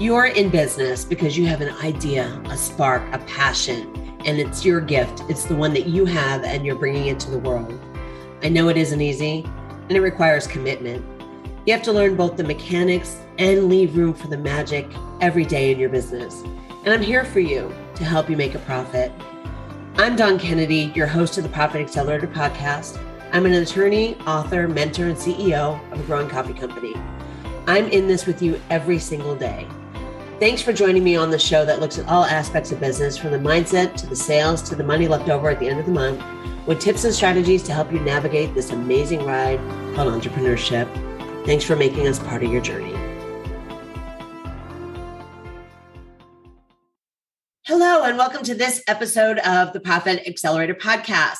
You're in business because you have an idea, a spark, a passion, and it's your gift. It's the one that you have and you're bringing it to the world. I know it isn't easy and it requires commitment. You have to learn both the mechanics and leave room for the magic every day in your business. And I'm here for you to help you make a profit. I'm Dawn Kennedy, your host of the Profit Accelerator podcast. I'm an attorney, author, mentor, and CEO of a growing coffee company. I'm in this with you every single day. Thanks for joining me on the show that looks at all aspects of business, from the mindset to the sales to the money left over at the end of the month, with tips and strategies to help you navigate this amazing ride called entrepreneurship. Thanks for making us part of your journey. Hello, and welcome to this episode of the Profit Accelerator podcast.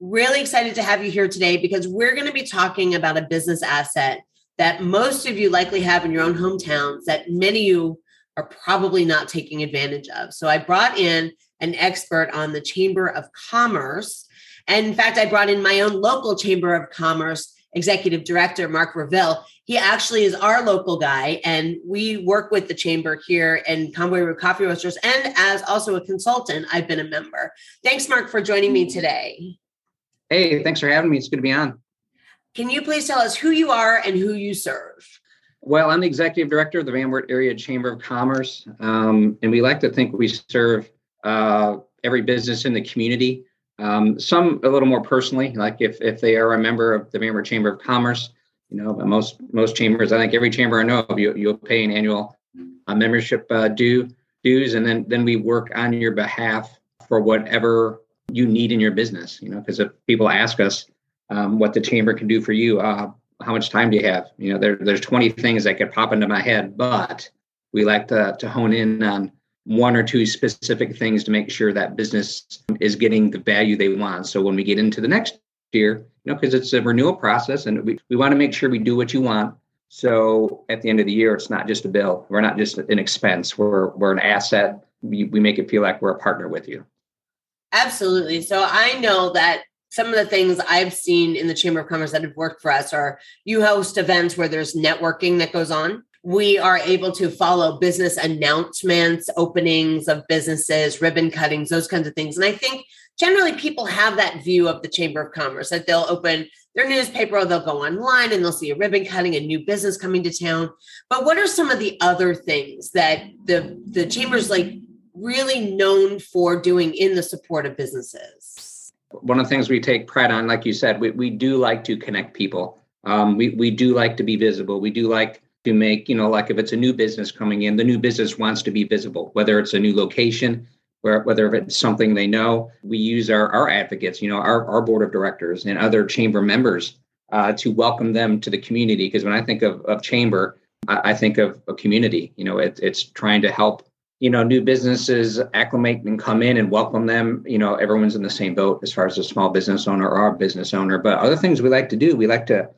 Really excited to have you here today because we're going to be talking about a business asset that most of you likely have in your own hometowns that many of you are probably not taking advantage of. So I brought in an expert on the Chamber of Commerce. And in fact, I brought in my own local Chamber of Commerce Executive Director, Mark Verville. He actually is our local guy, and we work with the chamber here in Conway Road Coffee Roasters. And as also a consultant, I've been a member. Thanks, Mark, for joining me today. Hey, thanks for having me. It's good to be on. Can you please tell us who you are and who you serve? Well, I'm the executive director of the Van Wert Area Chamber of Commerce, and we like to think we serve every business in the community. Some a little more personally, like if they are a member of the Van Wert Chamber of Commerce, you know, most chambers, I think every chamber I know of, you'll pay an annual membership dues, and then we work on your behalf for whatever you need in your business. You know, because if people ask us what the chamber can do for you, how much time do you have? You know, there's 20 things that could pop into my head, but we like to hone in on one or two specific things to make sure that business is getting the value they want. So when we get into the next year, you know, because it's a renewal process and we want to make sure we do what you want. So at the end of the year, it's not just a bill. We're not just an expense. We're an asset. We make it feel like we're a partner with you. Absolutely. So I know that some of the things I've seen in the Chamber of Commerce that have worked for us are you host events where there's networking that goes on. We are able to follow business announcements, openings of businesses, ribbon cuttings, those kinds of things. And I think generally people have that view of the Chamber of Commerce, that they'll open their newspaper or they'll go online and they'll see a ribbon cutting, a new business coming to town. But what are some of the other things that the Chamber's like really known for doing in the support of businesses? One of the things we take pride on, like you said, we do like to connect people. We do like to be visible. We do like to make, you know, like if it's a new business coming in, the new business wants to be visible, whether it's a new location, whether it's something they know. We use our advocates, you know, our board of directors and other chamber members to welcome them to the community. Because when I think of chamber, I think of a community. You know, it's trying to help, you know, new businesses acclimate and come in and welcome them. You know, everyone's in the same boat as far as a small business owner or a business owner. But other things we like to do, we like to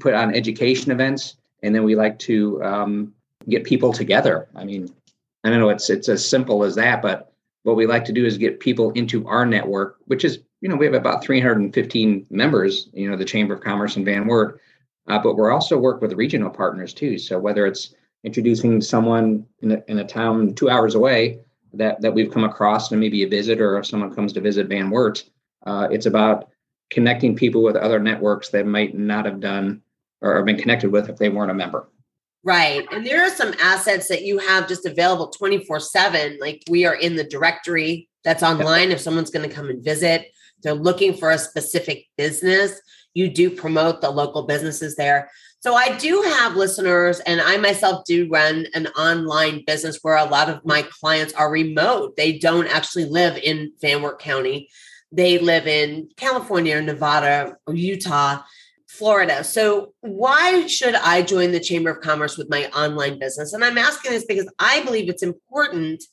put on education events. And then we like to get people together. I mean, I don't know, it's as simple as that, but what we like to do is get people into our network, which is, you know, we have about 315 members, you know, the Chamber of Commerce in Van Wert, but we're also work with regional partners too. So whether it's introducing someone in a town 2 hours away that we've come across and maybe a visitor, or if someone comes to visit Van Wert, it's about connecting people with other networks that might not have done or have been connected with if they weren't a member. Right. And there are some assets that you have just available 24/7. Like we are in the directory that's online. If someone's going to come and visit, they're looking for a specific business. You do promote the local businesses there. So I do have listeners, and I myself do run an online business where a lot of my clients are remote. They don't actually live in Van Wert County. They live in California, or Nevada, or Utah, Florida. So why should I join the Chamber of Commerce with my online business? And I'm asking this because I believe it's important.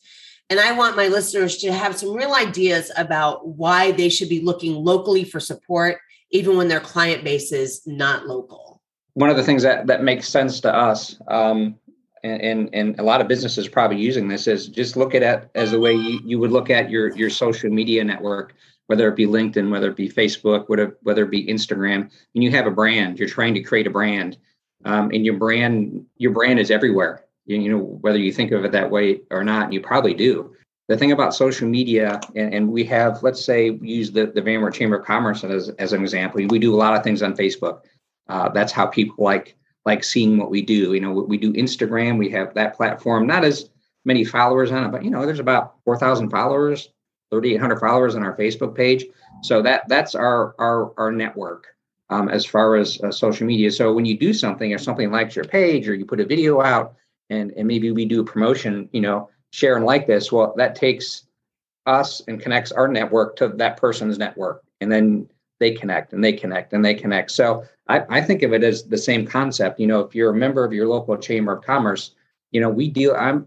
And I want my listeners to have some real ideas about why they should be looking locally for support, even when their client base is not local. One of the things that makes sense to us, and a lot of businesses probably using this, is just look at it as the way you would look at your social media network, whether it be LinkedIn, whether it be Facebook, whether it be Instagram. When you have a brand, you're trying to create a brand, and your brand is everywhere. you know, whether you think of it that way or not, you probably do. The thing about social media, and we have, let's say, we use the Van Wert Chamber of Commerce as an example. We do a lot of things on Facebook. That's how people like seeing what we do. You know, we do Instagram. We have that platform. Not as many followers on it, but, you know, there's about 4,000 followers, 3,800 followers on our Facebook page. So that's our network as far as social media. So when you do something, if something likes your page or you put a video out, and maybe we do a promotion, you know, share and like this, well, that takes us and connects our network to that person's network. And then they connect and they connect and they connect. So I think of it as the same concept. You know, if you're a member of your local chamber of commerce, you know,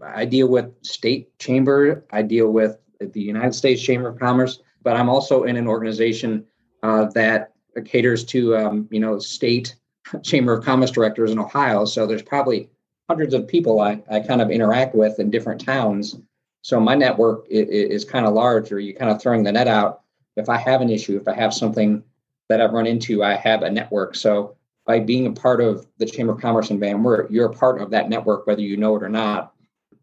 I deal with state chamber, I deal with the United States Chamber of Commerce, but I'm also in an organization that caters to, you know, state chamber of commerce directors in Ohio. So there's probably hundreds of people I kind of interact with in different towns. So my network is kind of large, or you're kind of throwing the net out. If I have an issue, if I have something that I've run into, I have a network. So by being a part of the Chamber of Commerce in Van Wert, you're a part of that network, whether you know it or not.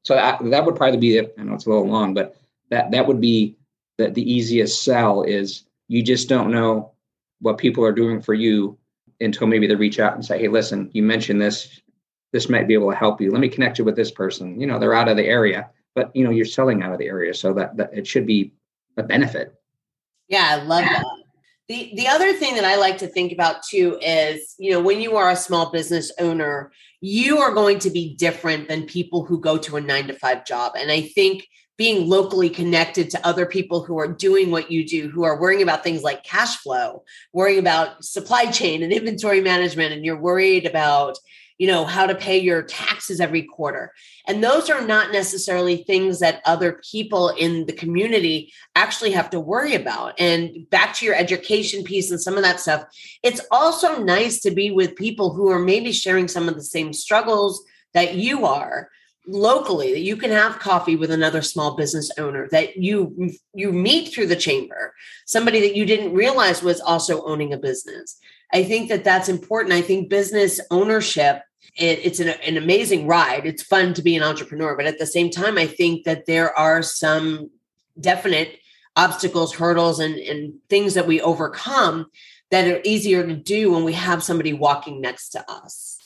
So that would probably be it. I know it's a little long, but that would be the easiest sell is you just don't know what people are doing for you until maybe they reach out and say, hey, listen, you mentioned this. This might be able to help you. Let me connect you with this person. You know, they're out of the area, but, you know, you're selling out of the area. So that it should be a benefit. Yeah, I love that. The other thing that I like to think about too is, you know, when you are a small business owner, you are going to be different than people who go to a 9-to-5 job. And I think being locally connected to other people who are doing what you do, who are worrying about things like cash flow, worrying about supply chain and inventory management, and you're worried about, you know, how to pay your taxes every quarter. And those are not necessarily things that other people in the community actually have to worry about. And back to your education piece and some of that stuff, it's also nice to be with people who are maybe sharing some of the same struggles that you are locally, that you can have coffee with another small business owner that you meet through the chamber, somebody that you didn't realize was also owning a business. I think that's important. I think business ownership, it's an amazing ride. It's fun to be an entrepreneur. But at the same time, I think that there are some definite obstacles, hurdles, and things that we overcome that are easier to do when we have somebody walking next to us.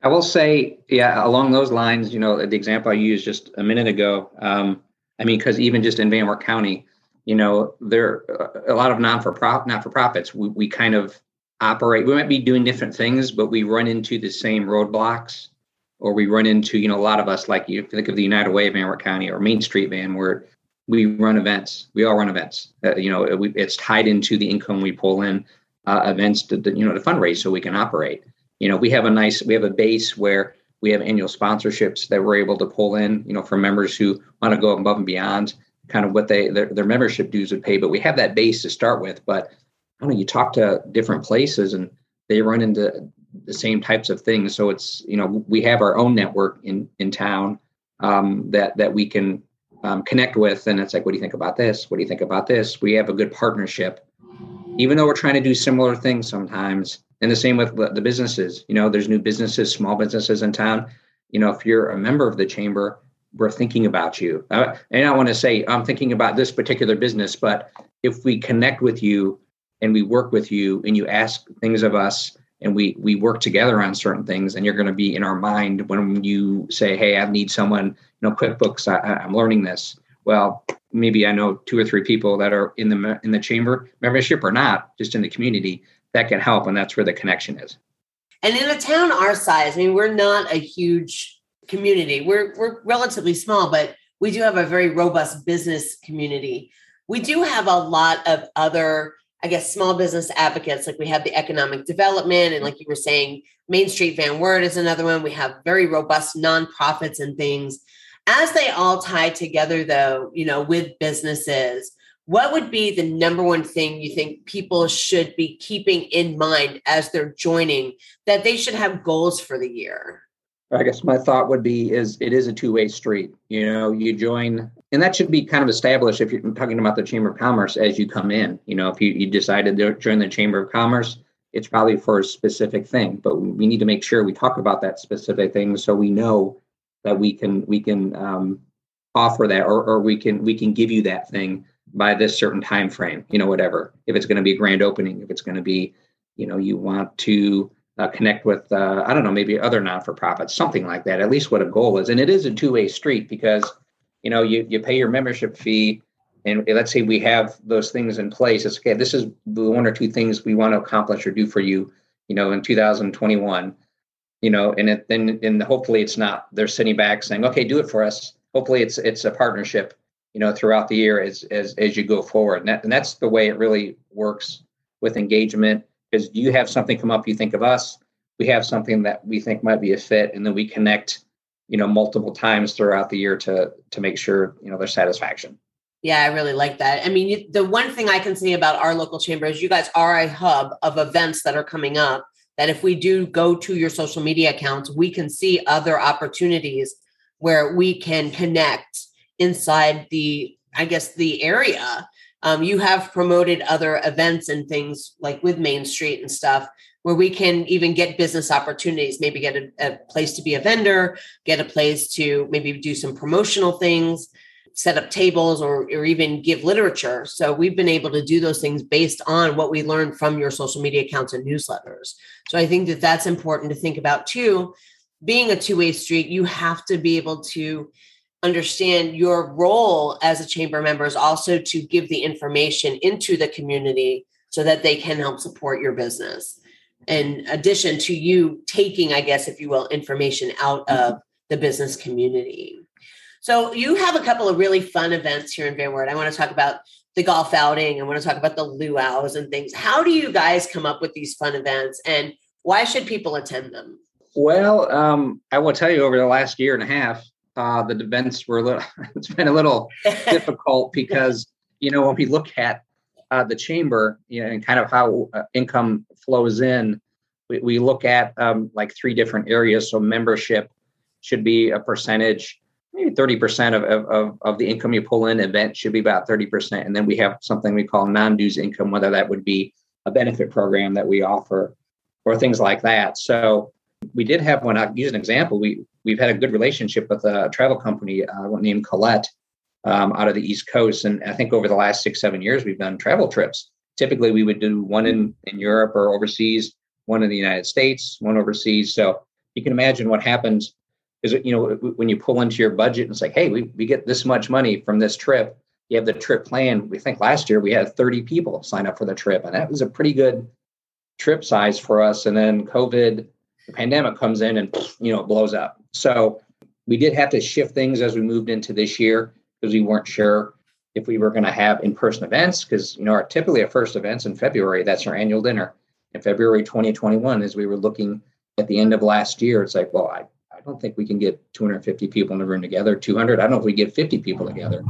I will say, yeah, along those lines, you know, the example I used just a minute ago, I mean, because even just in Van Wert County, you know, there are a lot of not-for-profits. We kind of operate, we might be doing different things, but we run into the same roadblocks, or we run into, you know, a lot of us, like you think of the United Way of Van Wert County or Main Street Van Wert, we run events. We all run events. You know, it's tied into the income we pull in events to fundraise so we can operate. You know, we have a base where we have annual sponsorships that we're able to pull in, you know, for members who want to go above and beyond kind of what their membership dues would pay. But we have that base to start with. But I don't know, you talk to different places and they run into the same types of things. So it's, you know, we have our own network in town that we can connect with. And it's like, what do you think about this? What do you think about this? We have a good partnership, even though we're trying to do similar things sometimes. And the same with the businesses. You know, there's new businesses, small businesses in town. You know, if you're a member of the chamber, we're thinking about you. And I want to say, I'm thinking about this particular business, but if we connect with you and we work with you and you ask things of us and we work together on certain things, and you're going to be in our mind when you say, hey, I need someone, you know, QuickBooks, I'm learning this. Well, maybe I know 2 or 3 people that are in the chamber membership or not, just in the community, that can help. And that's where the connection is. And in a town our size, I mean, we're not a huge community. We're relatively small, but we do have a very robust business community. We do have a lot of other, I guess, small business advocates. Like we have the economic development, and like you were saying, Main Street Van Wert is another one. We have very robust nonprofits and things. As they all tie together though, you know, with businesses, what would be the number one thing you think people should be keeping in mind as they're joining, that they should have goals for the year? I guess my thought would be it is a two-way street. You know, you join, and that should be kind of established if you're talking about the Chamber of Commerce as you come in. You know, if you decided to join the Chamber of Commerce, it's probably for a specific thing, but we need to make sure we talk about that specific thing so we know that we can offer that, or we can give you that thing by this certain time frame, you know, whatever. If it's going to be a grand opening, if it's going to be, you know, you want to connect with, I don't know, maybe other non-for-profits, something like that, at least what a goal is. And it is a two-way street because, you know, you pay your membership fee, and let's say we have those things in place. It's okay, this is the one or two things we want to accomplish or do for you, you know, in 2021, you know, and hopefully it's not, they're sitting back saying, okay, do it for us. Hopefully it's a partnership, you know, throughout the year as you go forward. And that's the way it really works with engagement, because you have something come up, you think of us, we have something that we think might be a fit, and then we connect, you know, multiple times throughout the year to make sure, you know, there's satisfaction. Yeah, I really like that. I mean, the one thing I can say about our local chamber is you guys are a hub of events that are coming up, that if we do go to your social media accounts, we can see other opportunities where we can connect inside the, I guess, the area. You have promoted other events and things like with Main Street and stuff, where we can even get business opportunities, maybe get a place to be a vendor, get a place to maybe do some promotional things, set up tables, or even give literature. So we've been able to do those things based on what we learned from your social media accounts and newsletters. So I think that that's important to think about too. Being a two-way street, you have to be able to understand your role as a chamber member is also to give the information into the community so that they can help support your business. In addition to you taking, I guess, if you will, information out of the business community. So you have a couple of really fun events here in Van Wert. I want to talk about the golf outing. I want to talk about the luau's and things. How do you guys come up with these fun events, and why should people attend them? Well, I will tell you, over the last year and a half, the events were it's been a little difficult because, you know, when we look at the chamber, you know, and kind of how income flows in, we look at like three different areas. So membership should be a percentage. Maybe 30% of the income you pull in. Event should be about 30%. And then we have something we call non-dues income, whether that would be a benefit program that we offer or things like that. So we did have one. I'll use an example. We've had a good relationship with a travel company named Colette out of the East Coast. And I think over the last 6-7 years, we've done travel trips. Typically, we would do one in Europe or overseas, one in the United States, one overseas. So you can imagine what happens is, you know, when you pull into your budget and it's like, hey, we get this much money from this trip. You have the trip planned. We think last year we had 30 people sign up for the trip, and that was a pretty good trip size for us. And then COVID, the pandemic comes in and, you know, it blows up. So we did have to shift things as we moved into this year because we weren't sure if we were going to have in-person events, because, you know, typically our first event's in February. That's our annual dinner. In February 2021, as we were looking at the end of last year, it's like, well, I don't think we can get 250 people in the room together, 200. I don't know if we get 50 people together.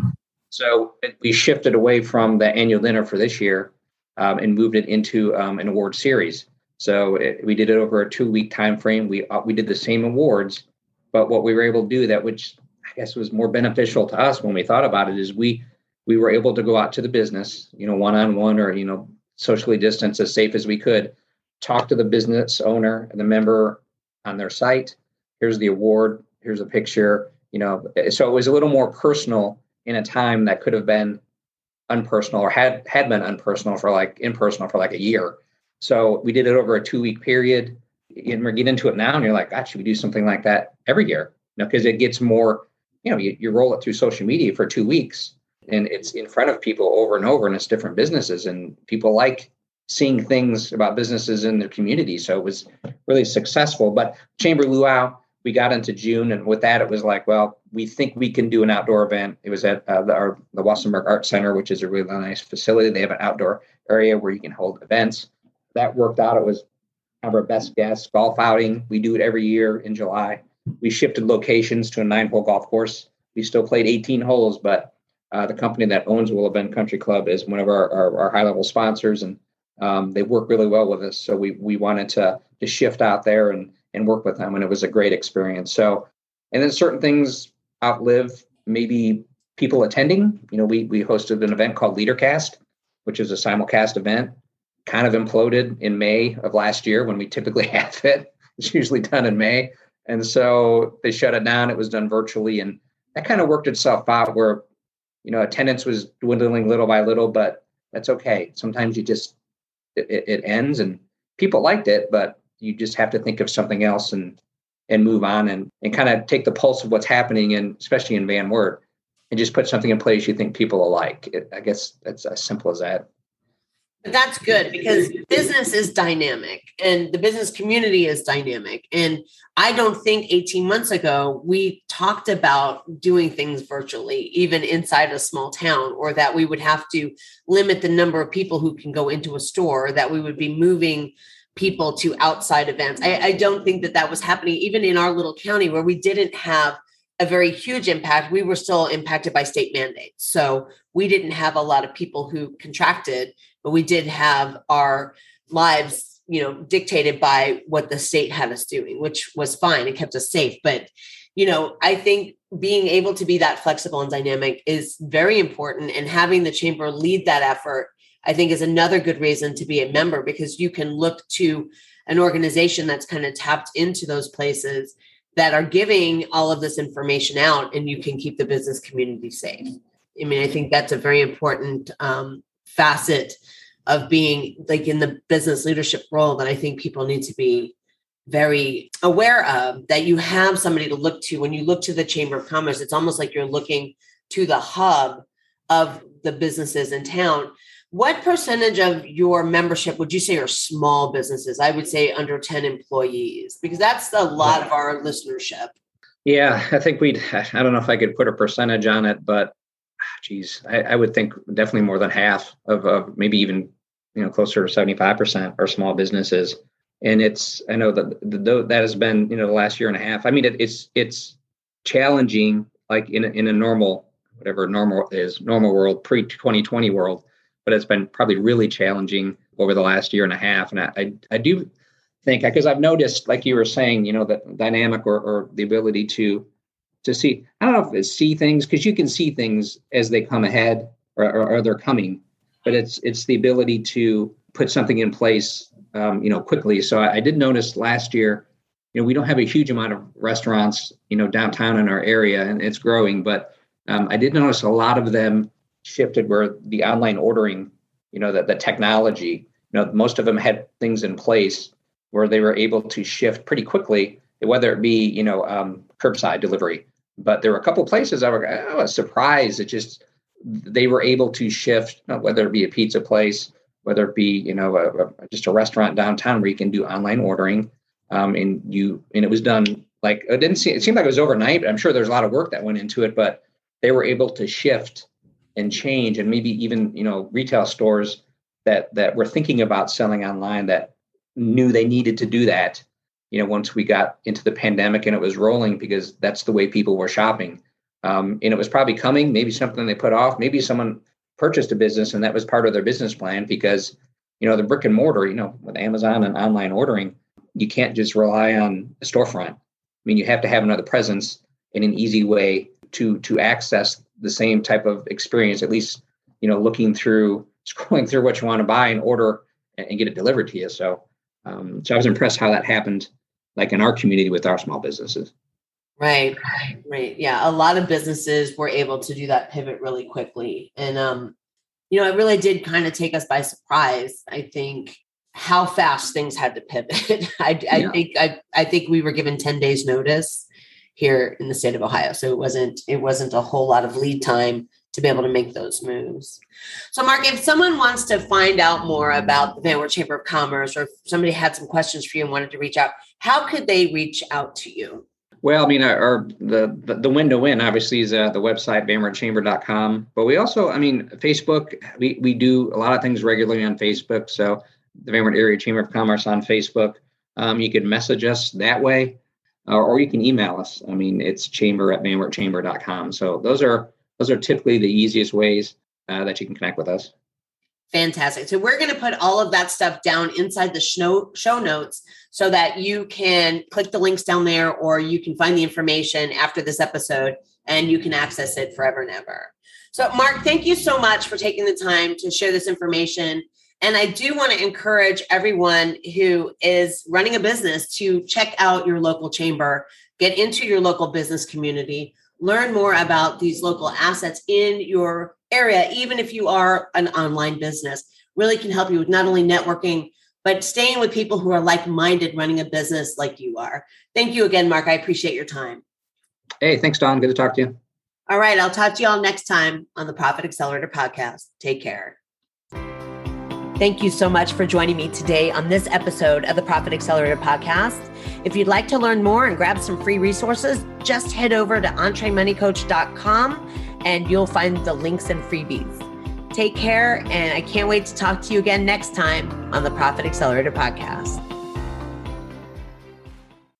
So we shifted away from the annual dinner for this year and moved it into an award series. So we did it over a 2-week time frame. We did the same awards, but what we were able to do that, which I guess was more beneficial to us when we thought about it, is we were able to go out to the business, you know, one-on-one or, you know, socially distanced as safe as we could, talk to the business owner and the member on their site. Here's the award, here's a picture, you know. So it was a little more personal in a time that could have been unpersonal, or had been unpersonal for a year. So we did it over a 2-week period, and we get into it now and you're like, gosh, should we do something like that every year? You know, because it gets more, you know, you roll it through social media for 2 weeks and it's in front of people over and over, and it's different businesses, and people like seeing things about businesses in their community. So it was really successful. But Chamber Luau, we got into June, and with that, it was like, well, we think we can do an outdoor event. It was at the Wassenberg Art Center, which is a really nice facility. They have an outdoor area where you can hold events. That worked out. It was our best guess. Golf outing, we do it every year in July. We shifted locations to a 9-hole golf course. We still played 18 holes, but the company that owns Willow Bend Country Club is one of our high-level sponsors, and they work really well with us. So we wanted to shift out there and work with them, and it was a great experience. So, and then certain things outlive maybe people attending. You know, we hosted an event called LeaderCast, which is a simulcast event, kind of imploded in May of last year when we typically have it. It's usually done in May. And so they shut it down. It was done virtually. And that kind of worked itself out where, you know, attendance was dwindling little by little, but that's okay. Sometimes you just, it ends, and people liked it, but you just have to think of something else and move on and kind of take the pulse of what's happening, and especially in Van Wert, and just put something in place you think people will like. I guess that's as simple as that. But that's good, because business is dynamic and the business community is dynamic. And I don't think 18 months ago, we talked about doing things virtually, even inside a small town, or that we would have to limit the number of people who can go into a store, that we would be moving people to outside events. I don't think that was happening even in our little county where we didn't have a very huge impact. We were still impacted by state mandates. So we didn't have a lot of people who contracted, but we did have our lives, you know, dictated by what the state had us doing, which was fine. It kept us safe. But, you know, I think being able to be that flexible and dynamic is very important, and having the chamber lead that effort, I think, is another good reason to be a member, because you can look to an organization that's kind of tapped into those places that are giving all of this information out, and you can keep the business community safe. I mean, I think that's a very important facet of being like in the business leadership role that I think people need to be very aware of, that you have somebody to look to. When you look to the Chamber of Commerce, it's almost like you're looking to the hub of the businesses in town. What percentage of your membership would you say are small businesses? I would say under 10 employees, because that's a lot of our listenership. Yeah, I think I don't know if I could put a percentage on it, but geez, I would think definitely more than half of maybe even, you know, closer to 75% are small businesses. And I know that has been, you know, the last year and a half. I mean, it's challenging, like in a normal, whatever normal is, normal world, pre-2020 world. But it's been probably really challenging over the last year and a half. And I do think, because I've noticed, like you were saying, you know, that dynamic or the ability to see, I don't know if it's see things, because you can see things as they come ahead or they're coming, but it's the ability to put something in place, you know, quickly. So I did notice last year, you know, we don't have a huge amount of restaurants, you know, downtown in our area, and it's growing, but I did notice a lot of them shifted where the online ordering, you know, the technology, you know, most of them had things in place where they were able to shift pretty quickly, whether it be, you know, curbside delivery. But there were a couple of places I was surprised. It just, they were able to shift, whether it be a pizza place, whether it be, you know, just a restaurant downtown where you can do online ordering. And it was done like, it seemed like it was overnight, but I'm sure there's a lot of work that went into it, but they were able to shift and change, and maybe even, you know, retail stores that were thinking about selling online that knew they needed to do that, you know, once we got into the pandemic and it was rolling, because that's the way people were shopping. And it was probably coming, maybe something they put off, maybe someone purchased a business and that was part of their business plan, because, you know, the brick and mortar, you know, with Amazon and online ordering, you can't just rely on a storefront. I mean, you have to have another presence in an easy way to access the same type of experience, at least, you know, scrolling through what you want to buy and order and get it delivered to you. So, so I was impressed how that happened, like in our community with our small businesses. Right. Yeah. A lot of businesses were able to do that pivot really quickly. And, you know, it really did kind of take us by surprise, I think, how fast things had to pivot. I think we were given 10 days notice here in the state of Ohio. So it wasn't a whole lot of lead time to be able to make those moves. So Mark, if someone wants to find out more about the Van Wert Chamber of Commerce, or if somebody had some questions for you and wanted to reach out, how could they reach out to you? Well, I mean, the window in obviously is the website, VanWertChamber.com. But we also, I mean, Facebook, we do a lot of things regularly on Facebook. So the Van Wert Area Chamber of Commerce on Facebook, you can message us that way. Or you can email us. I mean, it's chamber@VanWertChamber.com. So those are typically the easiest ways that you can connect with us. Fantastic. So we're going to put all of that stuff down inside the show notes so that you can click the links down there, or you can find the information after this episode and you can access it forever and ever. So Mark, thank you so much for taking the time to share this information. And I do want to encourage everyone who is running a business to check out your local chamber, get into your local business community, learn more about these local assets in your area, even if you are an online business. Really can help you with not only networking, but staying with people who are like-minded running a business like you are. Thank you again, Mark. I appreciate your time. Hey, thanks, Dawn. Good to talk to you. All right. I'll talk to you all next time on the Profit Accelerator podcast. Take care. Thank you so much for joining me today on this episode of the Profit Accelerator podcast. If you'd like to learn more and grab some free resources, just head over to entremoneycoach.com and you'll find the links and freebies. Take care, and I can't wait to talk to you again next time on the Profit Accelerator podcast.